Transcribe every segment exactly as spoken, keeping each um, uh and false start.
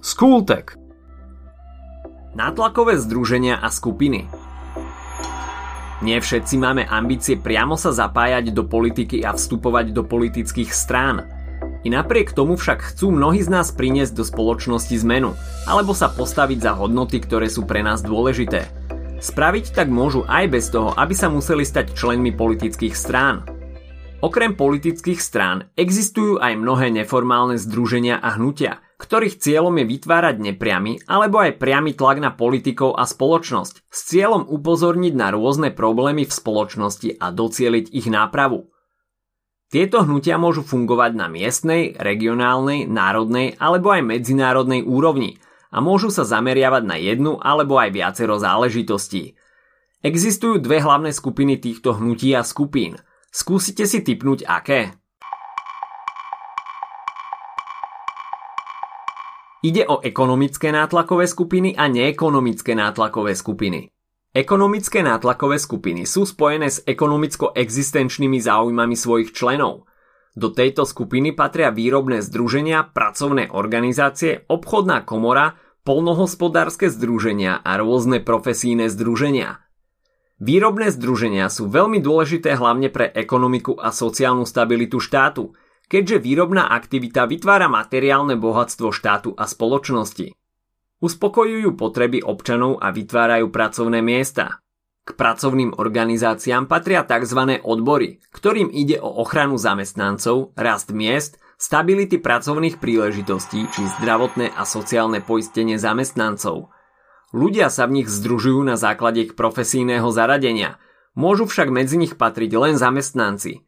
spolu s Cooltagu. Nátlakové združenia a skupiny. Nie všetci máme ambície priamo sa zapájať do politiky a vstupovať do politických strán. I napriek tomu však chcú mnohí z nás priniesť do spoločnosti zmenu, alebo sa postaviť za hodnoty, ktoré sú pre nás dôležité. Spraviť tak môžu aj bez toho, aby sa museli stať členmi politických strán. Okrem politických strán existujú aj mnohé neformálne združenia a hnutia, ktorých cieľom je vytvárať nepriamy alebo aj priamy tlak na politikov a spoločnosť s cieľom upozorniť na rôzne problémy v spoločnosti a docieliť ich nápravu. Tieto hnutia môžu fungovať na miestnej, regionálnej, národnej alebo aj medzinárodnej úrovni a môžu sa zameriavať na jednu alebo aj viacero záležitostí. Existujú dve hlavné skupiny týchto hnutí a skupín. Skúsite si tipnúť aké? Ide o ekonomické nátlakové skupiny a neekonomické nátlakové skupiny. Ekonomické nátlakové skupiny sú spojené s ekonomicko-existenčnými záujmami svojich členov. Do tejto skupiny patria výrobné združenia, pracovné organizácie, obchodná komora, poľnohospodárske združenia a rôzne profesijné združenia. Výrobné združenia sú veľmi dôležité hlavne pre ekonomiku a sociálnu stabilitu štátu, keďže výrobná aktivita vytvára materiálne bohatstvo štátu a spoločnosti. Uspokojujú potreby občanov a vytvárajú pracovné miesta. K pracovným organizáciám patria tzv. Odbory, ktorým ide o ochranu zamestnancov, rast miest, stability pracovných príležitostí či zdravotné a sociálne poistenie zamestnancov. Ľudia sa v nich združujú na základe ich profesijného zaradenia, môžu však medzi nich patriť len zamestnanci.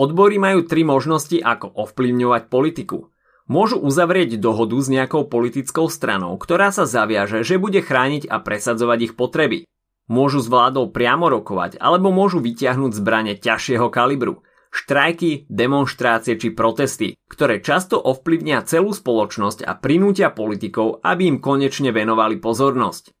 Odbory majú tri možnosti, ako ovplyvňovať politiku. Môžu uzavrieť dohodu s nejakou politickou stranou, ktorá sa zaviaže, že bude chrániť a presadzovať ich potreby. Môžu s vládou priamo rokovať, alebo môžu vyťahnuť zbrane ťažšieho kalibru, štrajky, demonštrácie či protesty, ktoré často ovplyvnia celú spoločnosť a prinútia politikov, aby im konečne venovali pozornosť.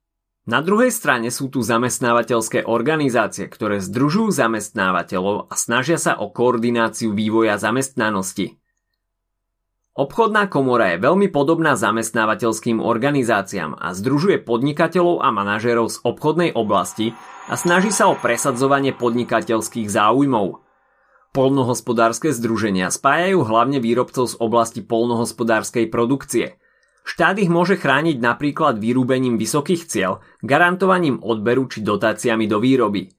Na druhej strane sú tu zamestnávateľské organizácie, ktoré združujú zamestnávateľov a snažia sa o koordináciu vývoja zamestnanosti. Obchodná komora je veľmi podobná zamestnávateľským organizáciám a združuje podnikateľov a manažérov z obchodnej oblasti a snaží sa o presadzovanie podnikateľských záujmov. Poľnohospodárske združenia spájajú hlavne výrobcov z oblasti poľnohospodárskej produkcie. Štát ich môže chrániť napríklad vyrúbením vysokých ciel, garantovaním odberu či dotáciami do výroby.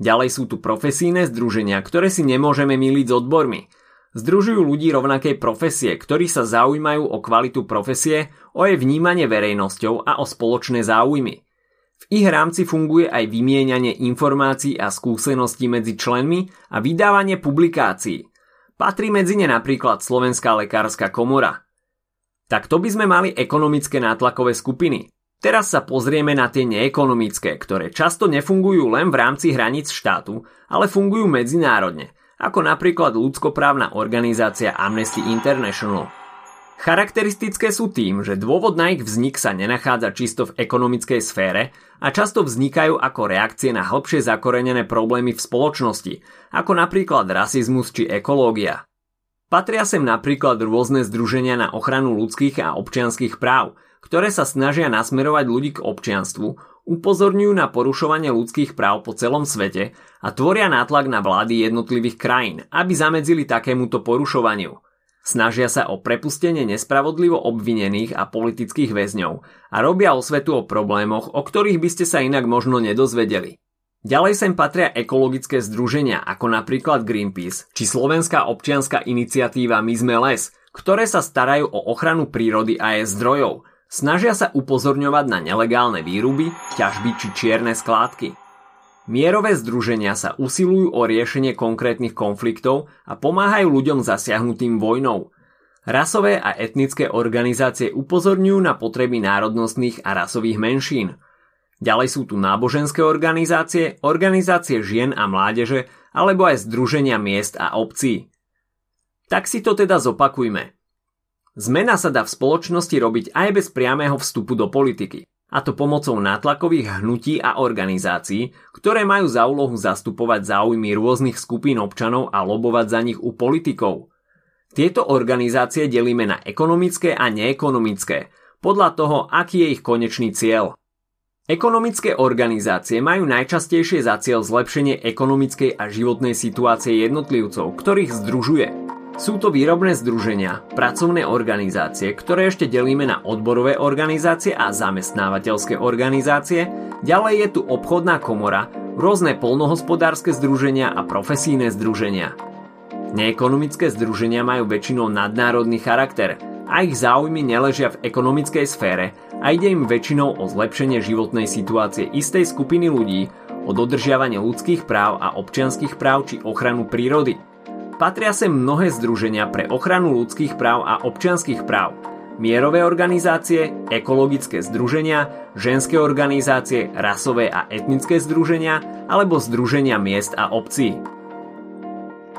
Ďalej sú tu profesijné združenia, ktoré si nemôžeme myliť s odbormi. Združujú ľudí rovnakej profesie, ktorí sa zaujímajú o kvalitu profesie, o jej vnímanie verejnosťou a o spoločné záujmy. V ich rámci funguje aj vymieňanie informácií a skúseností medzi členmi a vydávanie publikácií. Patrí medzi ne napríklad Slovenská lekárska komora. Takto by sme mali ekonomické nátlakové skupiny. Teraz sa pozrieme na tie neekonomické, ktoré často nefungujú len v rámci hraníc štátu, ale fungujú medzinárodne, ako napríklad ľudskoprávna organizácia Amnesty International. Charakteristické sú tým, že dôvod na ich vznik sa nenachádza čisto v ekonomickej sfére a často vznikajú ako reakcie na hlbšie zakorenené problémy v spoločnosti, ako napríklad rasizmus či ekológia. Patria sem napríklad rôzne združenia na ochranu ľudských a občianskych práv, ktoré sa snažia nasmerovať ľudí k občianstvu, upozorňujú na porušovanie ľudských práv po celom svete a tvoria nátlak na vlády jednotlivých krajín, aby zamedzili takémuto porušovaniu. Snažia sa o prepustenie nespravodlivo obvinených a politických väzňov a robia osvetu o problémoch, o ktorých by ste sa inak možno nedozvedeli. Ďalej sem patria ekologické združenia, ako napríklad Greenpeace či Slovenská občianska iniciatíva My sme les, ktoré sa starajú o ochranu prírody a jej zdrojov. Snažia sa upozorňovať na nelegálne výruby, ťažby či čierne skládky. Mierové združenia sa usilujú o riešenie konkrétnych konfliktov a pomáhajú ľuďom zasiahnutým vojnou. Rasové a etnické organizácie upozorňujú na potreby národnostných a rasových menšín. Ďalej sú tu náboženské organizácie, organizácie žien a mládeže alebo aj združenia miest a obcí. Tak si to teda zopakujme. Zmena sa dá v spoločnosti robiť aj bez priamého vstupu do politiky, a to pomocou nátlakových hnutí a organizácií, ktoré majú za úlohu zastupovať záujmy rôznych skupín občanov a lobovať za nich u politikov. Tieto organizácie delíme na ekonomické a neekonomické. podľa toho, aký je ich konečný cieľ. Ekonomické organizácie majú najčastejšie za cieľ zlepšenie ekonomickej a životnej situácie jednotlivcov, ktorých združuje. Sú to výrobné združenia, pracovné organizácie, ktoré ešte delíme na odborové organizácie a zamestnávateľské organizácie, ďalej je tu obchodná komora, rôzne poľnohospodárske združenia a profesijné združenia. Neekonomické združenia majú väčšinou nadnárodný charakter a ich záujmy neležia v ekonomickej sfére a ide im väčšinou o zlepšenie životnej situácie istej skupiny ľudí, o dodržiavanie ľudských práv a občianskych práv či ochranu prírody. Patria sem mnohé združenia pre ochranu ľudských práv a občianskych práv, mierové organizácie, ekologické združenia, ženské organizácie, rasové a etnické združenia alebo združenia miest a obcí.